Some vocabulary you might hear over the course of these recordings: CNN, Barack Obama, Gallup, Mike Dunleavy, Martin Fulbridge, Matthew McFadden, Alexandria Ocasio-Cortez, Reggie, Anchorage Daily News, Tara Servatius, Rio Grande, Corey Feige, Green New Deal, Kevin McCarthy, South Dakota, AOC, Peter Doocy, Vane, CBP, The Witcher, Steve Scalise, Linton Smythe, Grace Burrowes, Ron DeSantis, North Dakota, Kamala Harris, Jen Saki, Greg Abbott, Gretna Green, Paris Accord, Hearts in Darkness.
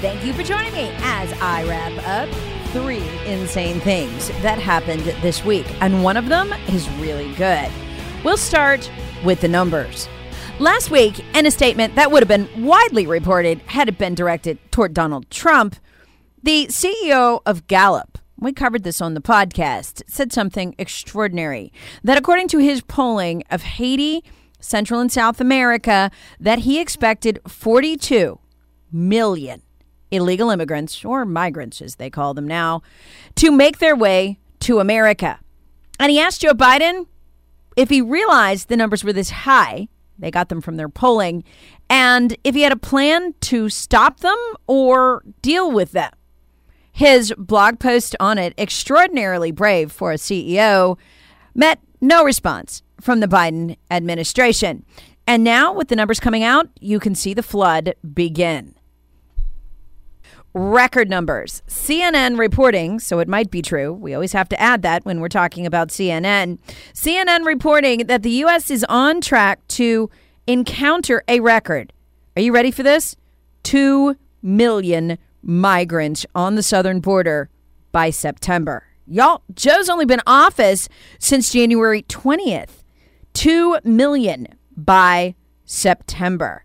Thank you for joining me as I wrap up 3 insane things that happened this week. And one of them is really good. We'll start with the numbers. Last week, in a statement that would have been widely reported had it been directed toward Donald Trump, the CEO of Gallup, we covered this on the podcast, said something extraordinary. That according to his polling of Haiti, Central and South America, that he expected 42 million illegal immigrants, or migrants as they call them now, to make their way to America. And he asked Joe Biden if he realized the numbers were this high, they got them from their polling, and if he had a plan to stop them or deal with them. His blog post on it, extraordinarily brave for a CEO, met no response from the Biden administration. And now, with the numbers coming out, you can see the flood begin. Record numbers. CNN reporting, so it might be true. We always have to add that when we're talking about CNN. CNN reporting that the U.S. is on track to encounter a record. Are you ready for this? 2 million migrants on the southern border by September. Y'all, Joe's only been in office since January 20th. 2 million by September.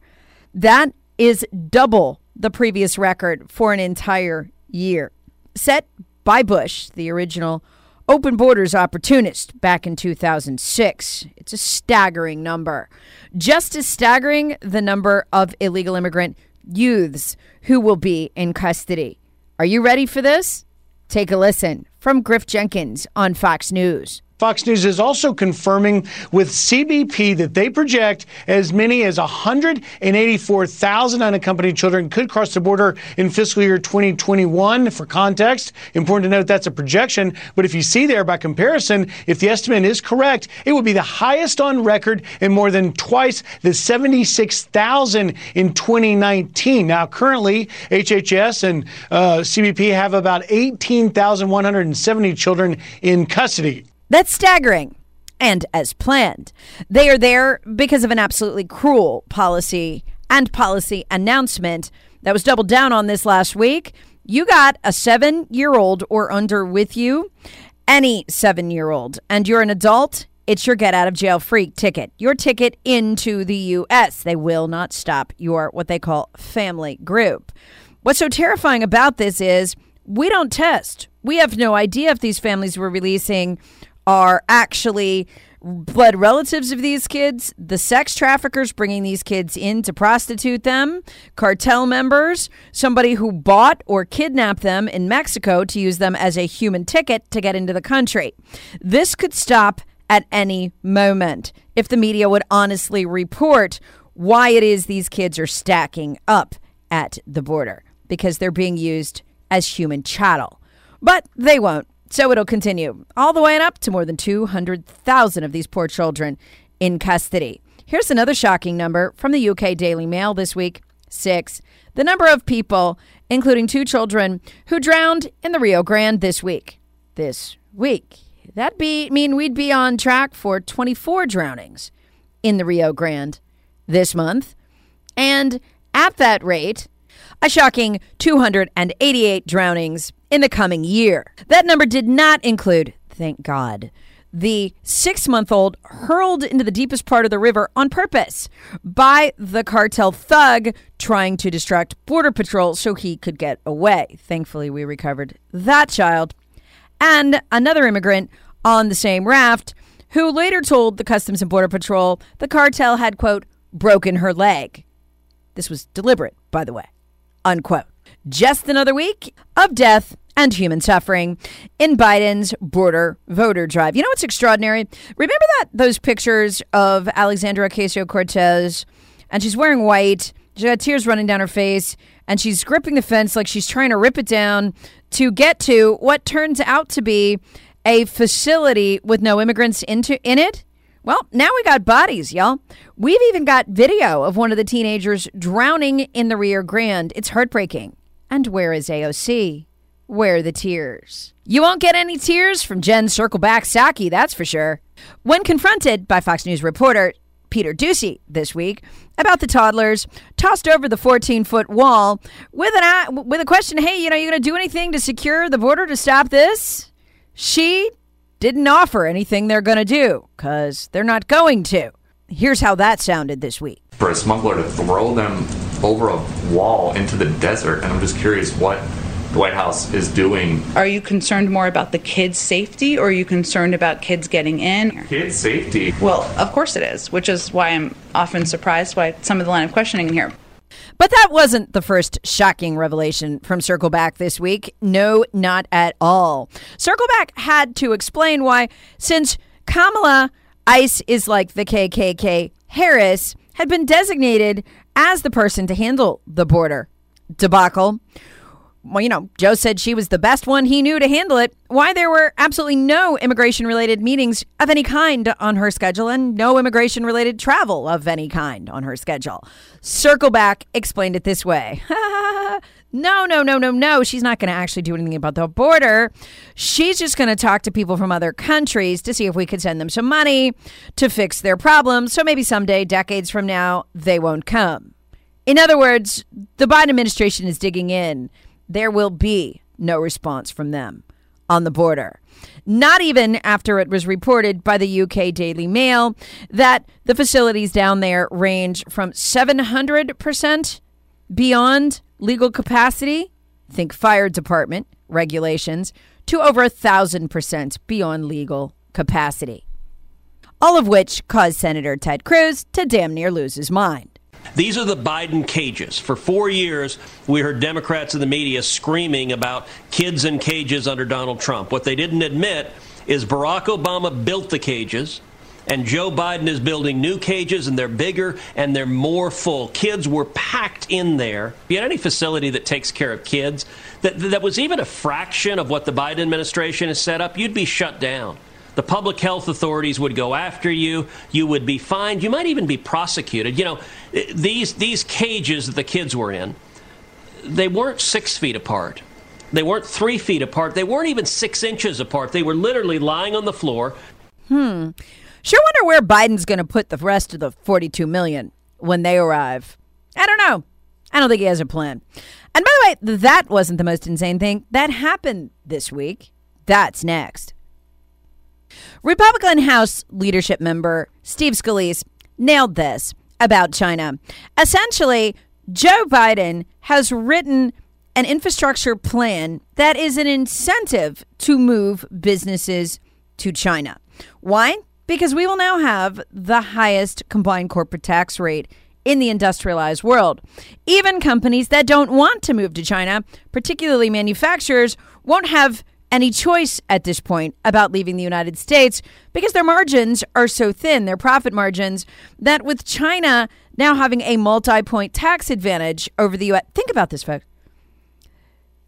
That is double the previous record for an entire year, set by Bush, the original open borders opportunist, back in 2006. It's a staggering number. Just as staggering, the number of illegal immigrant youths who will be in custody. Are you ready for this? Take a listen from Griff Jenkins on Fox News. Fox News is also confirming with CBP that they project as many as 184,000 unaccompanied children could cross the border in fiscal year 2021. For context, important to note that's a projection, but if you see there by comparison, if the estimate is correct, it would be the highest on record and more than twice the 76,000 in 2019. Now, currently, HHS and CBP have about 18,170 children in custody. That's staggering. And as planned, they are there because of an absolutely cruel policy and policy announcement that was doubled down on this last week. You got a 7-year-old or under with you, any 7-year-old, and you're an adult, it's your get out of jail free ticket, your ticket into the U.S. They will not stop your what they call family group. What's so terrifying about this is we don't test. We have no idea if these families we're releasing are actually blood relatives of these kids, the sex traffickers bringing these kids in to prostitute them, cartel members, somebody who bought or kidnapped them in Mexico to use them as a human ticket to get into the country. This could stop at any moment if the media would honestly report why it is these kids are stacking up at the border, because they're being used as human chattel. But they won't. So it'll continue all the way up to more than 200,000 of these poor children in custody. Here's another shocking number from the UK Daily Mail this week, 6. The number of people, including 2 children, who drowned in the Rio Grande this week. That'd mean we'd be on track for 24 drownings in the Rio Grande this month. And at that rate, a shocking 288 drownings in the coming year. That number did not include, thank God, the 6-month-old hurled into the deepest part of the river on purpose by the cartel thug trying to distract Border Patrol so he could get away. Thankfully, we recovered that child. And another immigrant on the same raft who later told the Customs and Border Patrol the cartel had, quote, broken her leg. This was deliberate, by the way, unquote. Just another week of death and human suffering in Biden's border voter drive. You know what's extraordinary? Remember those pictures of Alexandria Ocasio-Cortez, and she's wearing white, she's got tears running down her face, and she's gripping the fence like she's trying to rip it down to get to what turns out to be a facility with no immigrants in it? Well, now we got bodies, y'all. We've even got video of one of the teenagers drowning in the Rio Grande. It's heartbreaking. And where is AOC? Where are the tears? You won't get any tears from Jen Saki, that's for sure. When confronted by Fox News reporter Peter Doocy this week about the toddlers tossed over the 14-foot wall with a question, hey, you know, you going to do anything to secure the border to stop this? She didn't offer anything they're going to do because they're not going to. Here's how that sounded this week. For a smuggler to throw them over a wall into the desert, and I'm just curious what the White House is doing. Are you concerned more about the kids' safety, or are you concerned about kids getting in? Kids' safety. Well, of course it is, which is why I'm often surprised by some of the line of questioning in here. But that wasn't the first shocking revelation from Circleback this week. No, not at all. Circleback had to explain why, since Kamala ICE is like the KKK, Harris had been designated as the person to handle the border debacle. Well, you know, Joe said she was the best one he knew to handle it. Why there were absolutely no immigration-related meetings of any kind on her schedule and no immigration-related travel of any kind on her schedule. Circleback explained it this way. No. She's not going to actually do anything about the border. She's just going to talk to people from other countries to see if we could send them some money to fix their problems. So maybe someday, decades from now, they won't come. In other words, the Biden administration is digging in. There will be no response from them on the border. Not even after it was reported by the UK Daily Mail that the facilities down there range from 700% beyond legal capacity, think fire department regulations, to over 1,000% beyond legal capacity. All of which caused Senator Ted Cruz to damn near lose his mind. These are the Biden cages. For 4 years, we heard Democrats in the media screaming about kids in cages under Donald Trump. What they didn't admit is Barack Obama built the cages, and Joe Biden is building new cages, and they're bigger, and they're more full. Kids were packed in there. You had any facility that takes care of kids that was even a fraction of what the Biden administration has set up, you'd be shut down. The public health authorities would go after you. You would be fined. You might even be prosecuted. You know, these cages that the kids were in, they weren't 6 feet apart. They weren't 3 feet apart. They weren't even 6 inches apart. They were literally lying on the floor. Sure wonder where Biden's going to put the rest of the 42 million when they arrive. I don't know. I don't think he has a plan. And by the way, that wasn't the most insane thing that happened this week. That's next. Republican House leadership member Steve Scalise nailed this about China. Essentially, Joe Biden has written an infrastructure plan that is an incentive to move businesses to China. Why? Because we will now have the highest combined corporate tax rate in the industrialized world. Even companies that don't want to move to China, particularly manufacturers, won't have any choice at this point about leaving the United States because their margins are so thin, their profit margins, that with China now having a multi-point tax advantage over the U.S. Think about this, folks.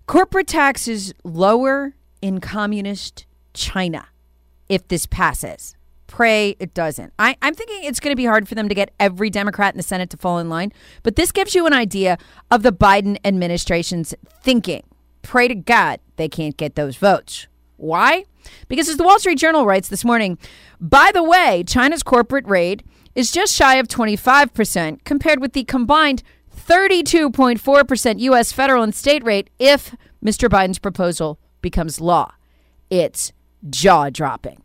Corporate taxes lower in communist China if this passes. Pray it doesn't. I'm thinking it's going to be hard for them to get every Democrat in the Senate to fall in line, but this gives you an idea of the Biden administration's thinking. Pray to God they can't get those votes. Why? Because as the Wall Street Journal writes this morning, by the way, China's corporate rate is just shy of 25% compared with the combined 32.4% U.S. federal and state rate if Mr. Biden's proposal becomes law. It's jaw-dropping.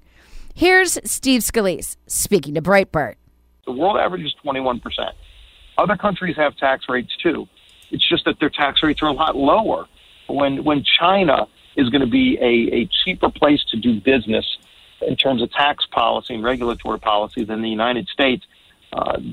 Here's Steve Scalise speaking to Breitbart. The world average is 21%. Other countries have tax rates too. It's just that their tax rates are a lot lower. When China is going to be a cheaper place to do business in terms of tax policy and regulatory policy than the United States,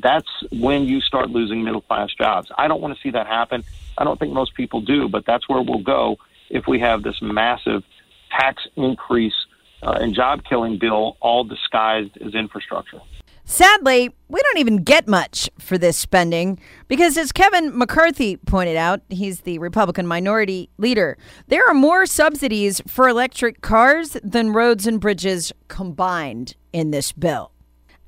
that's when you start losing middle-class jobs. I don't want to see that happen. I don't think most people do, but that's where we'll go if we have this massive tax increase and job-killing bill all disguised as infrastructure. Sadly, we don't even get much for this spending because, as Kevin McCarthy pointed out, he's the Republican minority leader, there are more subsidies for electric cars than roads and bridges combined in this bill.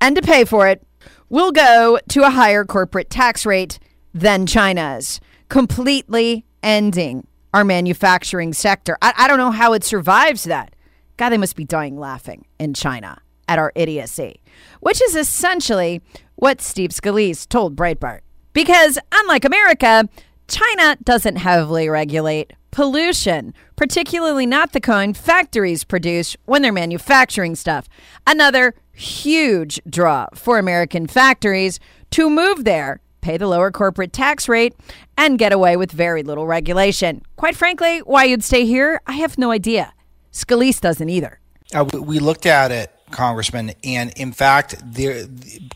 And to pay for it, we'll go to a higher corporate tax rate than China's, completely ending our manufacturing sector. I don't know how it survives that. God, they must be dying laughing in China at our idiocy, which is essentially what Steve Scalise told Breitbart. Because unlike America, China doesn't heavily regulate pollution, particularly not the kind factories produce when they're manufacturing stuff. Another huge draw for American factories to move there, pay the lower corporate tax rate, and get away with very little regulation. Quite frankly, why you'd stay here, I have no idea. Scalise doesn't either. We looked at it, Congressman, and in fact, the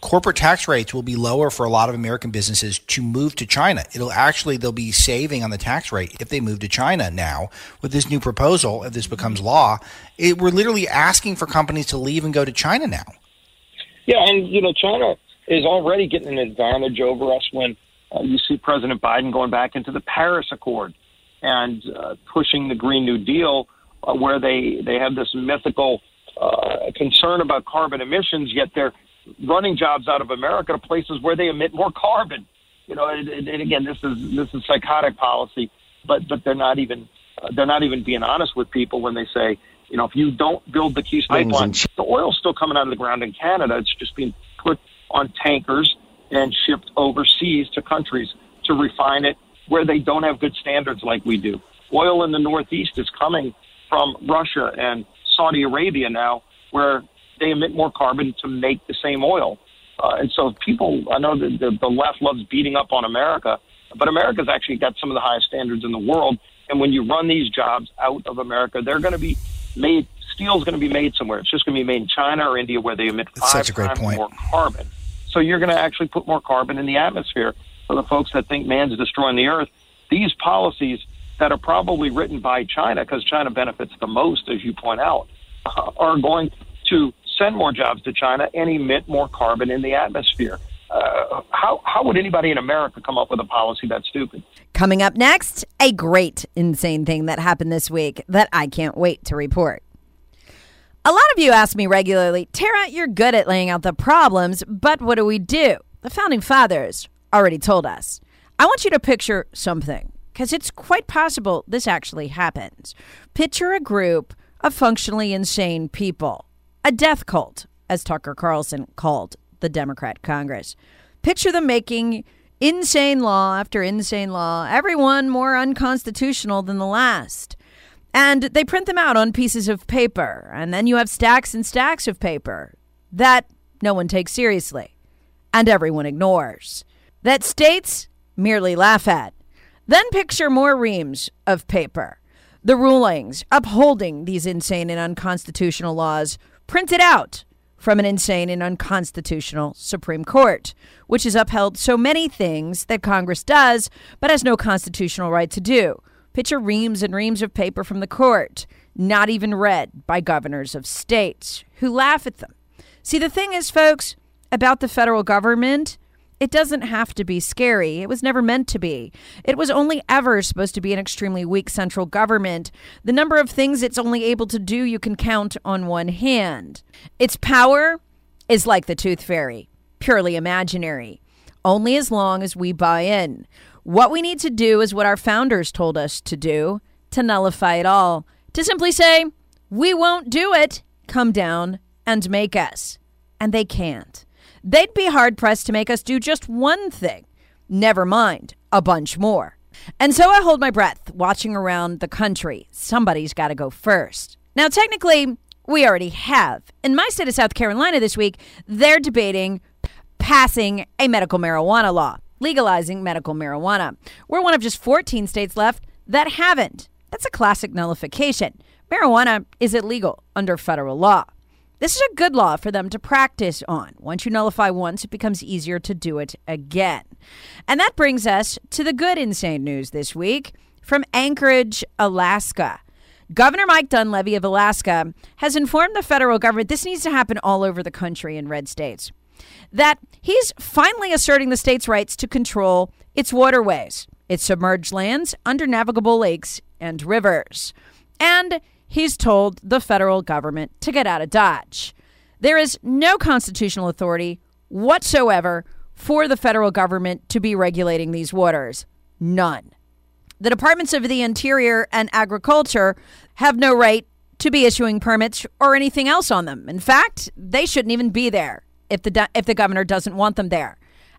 corporate tax rates will be lower for a lot of American businesses to move to China. They'll be saving on the tax rate if they move to China now. With this new proposal, if this becomes law, we're literally asking for companies to leave and go to China now. Yeah, and China is already getting an advantage over us when you see President Biden going back into the Paris Accord and pushing the Green New Deal, where they have this mythical concern about carbon emissions, yet they're running jobs out of America to places where they emit more carbon. And again, this is psychotic policy, but they're not even being honest with people when they say, if you don't build the Keystone Pipeline, the oil's still coming out of the ground in Canada. It's just being put on tankers and shipped overseas to countries to refine it where they don't have good standards like we do. Oil in the Northeast is coming from Russia and Saudi Arabia now, where they emit more carbon to make the same oil. And so people, I know that the left loves beating up on America, but America's actually got some of the highest standards in the world. And when you run these jobs out of America, they're going to be made, steel's going to be made somewhere. It's just going to be made in China or India, where they emit 5 times more carbon. So you're going to actually put more carbon in the atmosphere. For the folks that think man's destroying the earth, these policies that are probably written by China, because China benefits the most, as you point out, are going to send more jobs to China and emit more carbon in the atmosphere. How would anybody in America come up with a policy that's stupid? Coming up next, a great insane thing that happened this week that I can't wait to report. A lot of you ask me regularly, Tara, you're good at laying out the problems, but what do? The Founding Fathers already told us. I want you to picture something, because it's quite possible this actually happens. Picture a group of functionally insane people, a death cult, as Tucker Carlson called the Democrat Congress. Picture them making insane law after insane law, every one more unconstitutional than the last. And they print them out on pieces of paper, and then you have stacks and stacks of paper that no one takes seriously, and everyone ignores, that states merely laugh at. Then picture more reams of paper, the rulings upholding these insane and unconstitutional laws printed out from an insane and unconstitutional Supreme Court, which has upheld so many things that Congress does but has no constitutional right to do. Picture reams and reams of paper from the court, not even read by governors of states who laugh at them. See, the thing is, folks, about the federal government, it doesn't have to be scary. It was never meant to be. It was only ever supposed to be an extremely weak central government. The number of things it's only able to do you can count on one hand. Its power is like the tooth fairy, purely imaginary, only as long as we buy in. What we need to do is what our founders told us to do, to nullify it all, to simply say, we won't do it, come down and make us. And they can't. They'd be hard-pressed to make us do just one thing, never mind a bunch more. And so I hold my breath, watching around the country. Somebody's got to go first. Now, technically, we already have. In my state of South Carolina this week, they're debating passing a medical marijuana law, legalizing medical marijuana. We're one of just 14 states left that haven't. That's a classic nullification. Marijuana is illegal under federal law. This is a good law for them to practice on. Once you nullify once, it becomes easier to do it again. And that brings us to the good insane news this week from Anchorage, Alaska. Governor Mike Dunleavy of Alaska has informed the federal government, this needs to happen all over the country in red states, that he's finally asserting the state's rights to control its waterways, its submerged lands, under-navigable lakes and rivers. And he's told the federal government to get out of Dodge. There is no constitutional authority whatsoever for the federal government to be regulating these waters. None. The Departments of the Interior and Agriculture have no right to be issuing permits or anything else on them. In fact, they shouldn't even be there. if the governor doesn't want them there.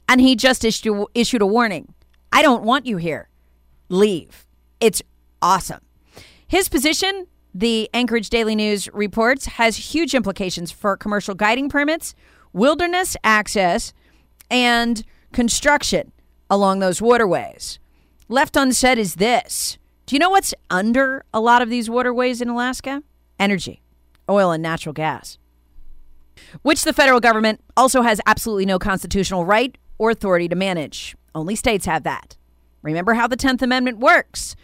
And he just issued a warning. I don't want you here. Leave. It's awesome. His position, the Anchorage Daily News reports, has huge implications for commercial guiding permits, wilderness access, and construction along those waterways. Left unsaid is this. Do you know what's under a lot of these waterways in Alaska? Energy, oil, and natural gas, which the federal government also has absolutely no constitutional right or authority to manage. Only states have that. Remember how the 10th Amendment works.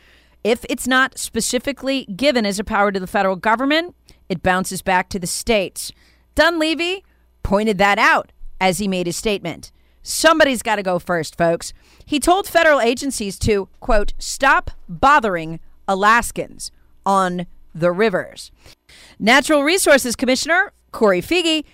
If it's not specifically given as a power to the federal government, it bounces back to the states. Dunleavy pointed that out as he made his statement. Somebody's got to go first, folks. He told federal agencies to, quote, stop bothering Alaskans on the rivers. Natural Resources Commissioner Corey Feige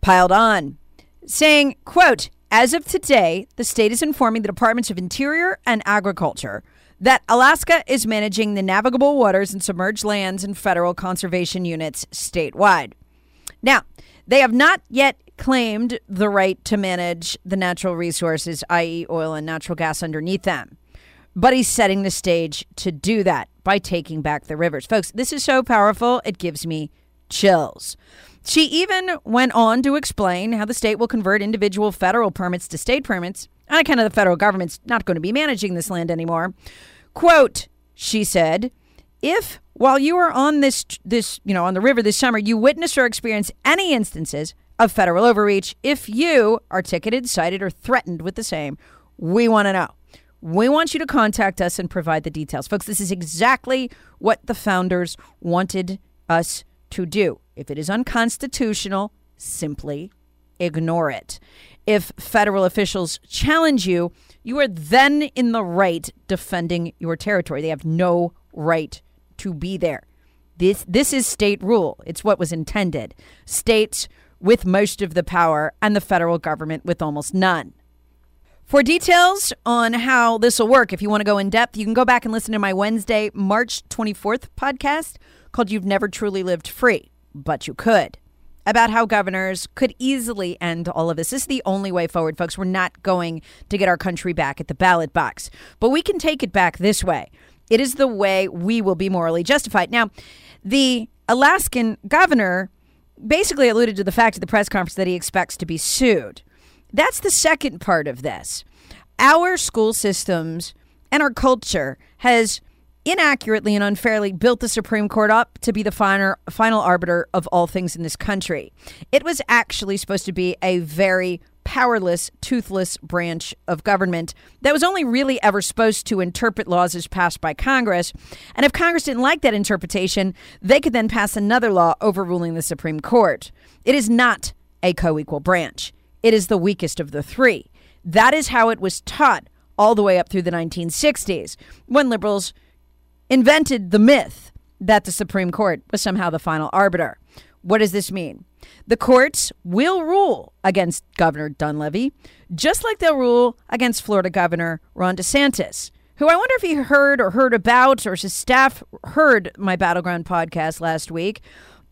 piled on, saying, quote, as of today, the state is informing the Departments of Interior and Agriculture that Alaska is managing the navigable waters and submerged lands and federal conservation units statewide. Now, they have not yet claimed the right to manage the natural resources, i.e. oil and natural gas underneath them. But he's setting the stage to do that by taking back the rivers. Folks, this is so powerful, it gives me chills. She even went on to explain how the state will convert individual federal permits to state permits on account of the federal government's not going to be managing this land anymore. Quote, she said, if while you are on this, you know, on the river this summer, you witness or experience any instances of federal overreach, if you are ticketed, cited, or threatened with the same, we want to know. We want you to contact us and provide the details. Folks, this is exactly what the founders wanted us to do. If it is unconstitutional, simply ignore it. If federal officials challenge you, you are then in the right defending your territory. They have no right to be there. This is state rule. It's what was intended. States with most of the power and the federal government with almost none. For details on how this will work, if you want to go in depth, you can go back and listen to my Wednesday, March 24th podcast called You've Never Truly Lived Free, But You Could, about how governors could easily end all of this. This is the only way forward, folks. We're not going to get our country back at the ballot box, but we can take it back this way. It is the way we will be morally justified. Now, the Alaskan governor basically alluded to the fact at the press conference that he expects to be sued. That's the second part of this. Our school systems and our culture has inaccurately and unfairly built the Supreme Court up to be the final arbiter of all things in this country. It was actually supposed to be a very powerless, toothless branch of government that was only really ever supposed to interpret laws as passed by Congress. And if Congress didn't like that interpretation, they could then pass another law overruling the Supreme Court. It is not a co-equal branch. It is the weakest of the three. That is how it was taught all the way up through the 1960s, when liberals invented the myth that the Supreme Court was somehow the final arbiter. What does this mean? The courts will rule against Governor Dunleavy, just like they'll rule against Florida Governor Ron DeSantis, who I wonder if he heard about, or his staff heard my Battleground podcast last week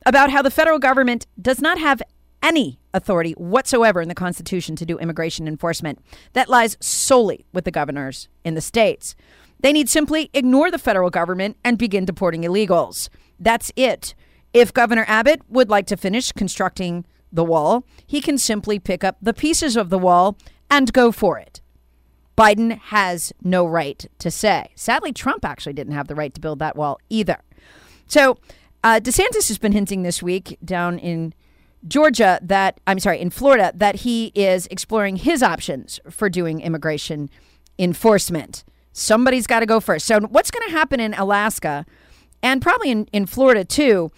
about how the federal government does not have any authority whatsoever in the Constitution to do immigration enforcement. That lies solely with the governors in the states. They need simply ignore the federal government and begin deporting illegals. That's it. If Governor Abbott would like to finish constructing the wall, he can simply pick up the pieces of the wall and go for it. Biden has no right to say. Sadly, Trump actually didn't have the right to build that wall either. So DeSantis has been hinting this week down in Georgia that, I'm sorry, in Florida, that he is exploring his options for doing immigration enforcement. Somebody's got to go first. So what's going to happen in Alaska, and probably in Florida too,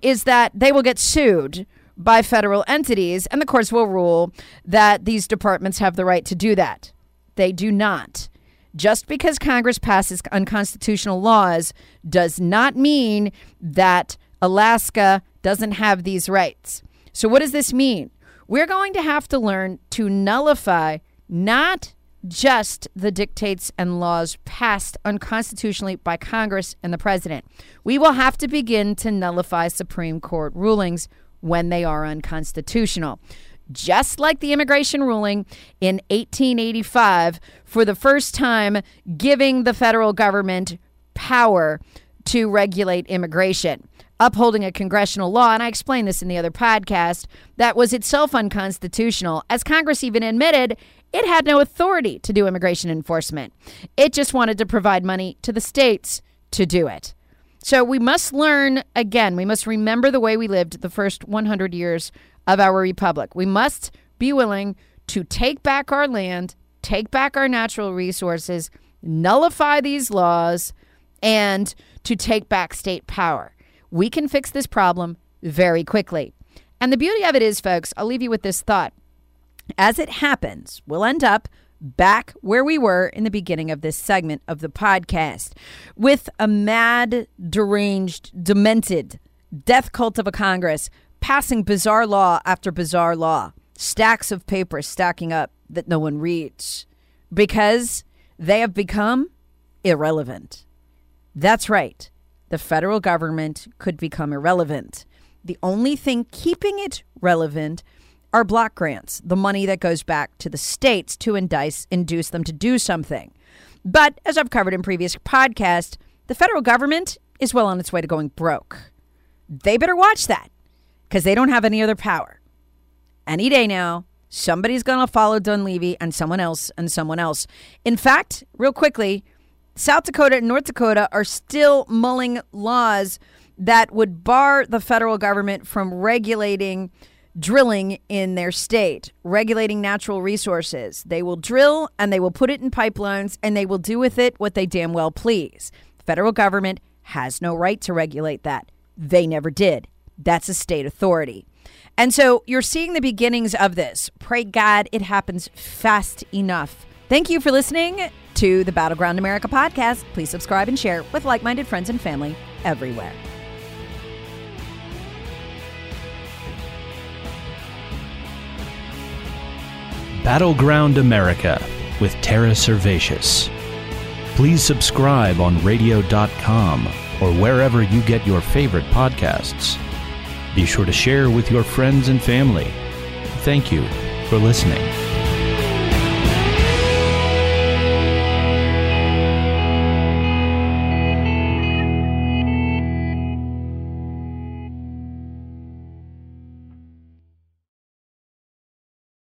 is that they will get sued by federal entities, and the courts will rule that these departments have the right to do that. They do not. Just because Congress passes unconstitutional laws does not mean that Alaska doesn't have these rights. So what does this mean? We're going to have to learn to nullify not just the dictates and laws passed unconstitutionally by Congress and the president. We will have to begin to nullify Supreme Court rulings when they are unconstitutional. just like the immigration ruling in 1885, for the first time giving the federal government power to regulate immigration, upholding a congressional law, and I explained this in the other podcast, that was itself unconstitutional, as Congress even admitted it had no authority to do immigration enforcement. It just wanted to provide money to the states to do it. So we must learn again. We must remember the way we lived the first 100 years of our republic. We must be willing to take back our land, take back our natural resources, nullify these laws, and to take back state power. We can fix this problem very quickly. And the beauty of it is, folks, I'll leave you with this thought. As it happens, we'll end up back where we were in the beginning of this segment of the podcast, with a mad, deranged, demented death cult of a Congress passing bizarre law after bizarre law, stacks of paper stacking up that no one reads, because they have become irrelevant. That's right. The federal government could become irrelevant. The only thing keeping it relevant are block grants, the money that goes back to the states to induce them to do something. But as I've covered in previous podcasts, the federal government is well on its way to going broke. They better watch that, because they don't have any other power. Any day now, somebody's going to follow Dunleavy and someone else and someone else. In fact, real quickly, South Dakota and North Dakota are still mulling laws that would bar the federal government from regulating drilling in their state, regulating natural resources. They will drill and they will put it in pipelines and they will do with it what they damn well please. The federal government has no right to regulate that. They never did. That's a state authority. And so you're seeing the beginnings of this. Pray God it happens fast enough. Thank you for listening to the Battleground America podcast. Please subscribe and share with like-minded friends and family everywhere. Battleground America with Tara Servatius. Please subscribe on radio.com or wherever you get your favorite podcasts. Be sure to share with your friends and family. Thank you for listening.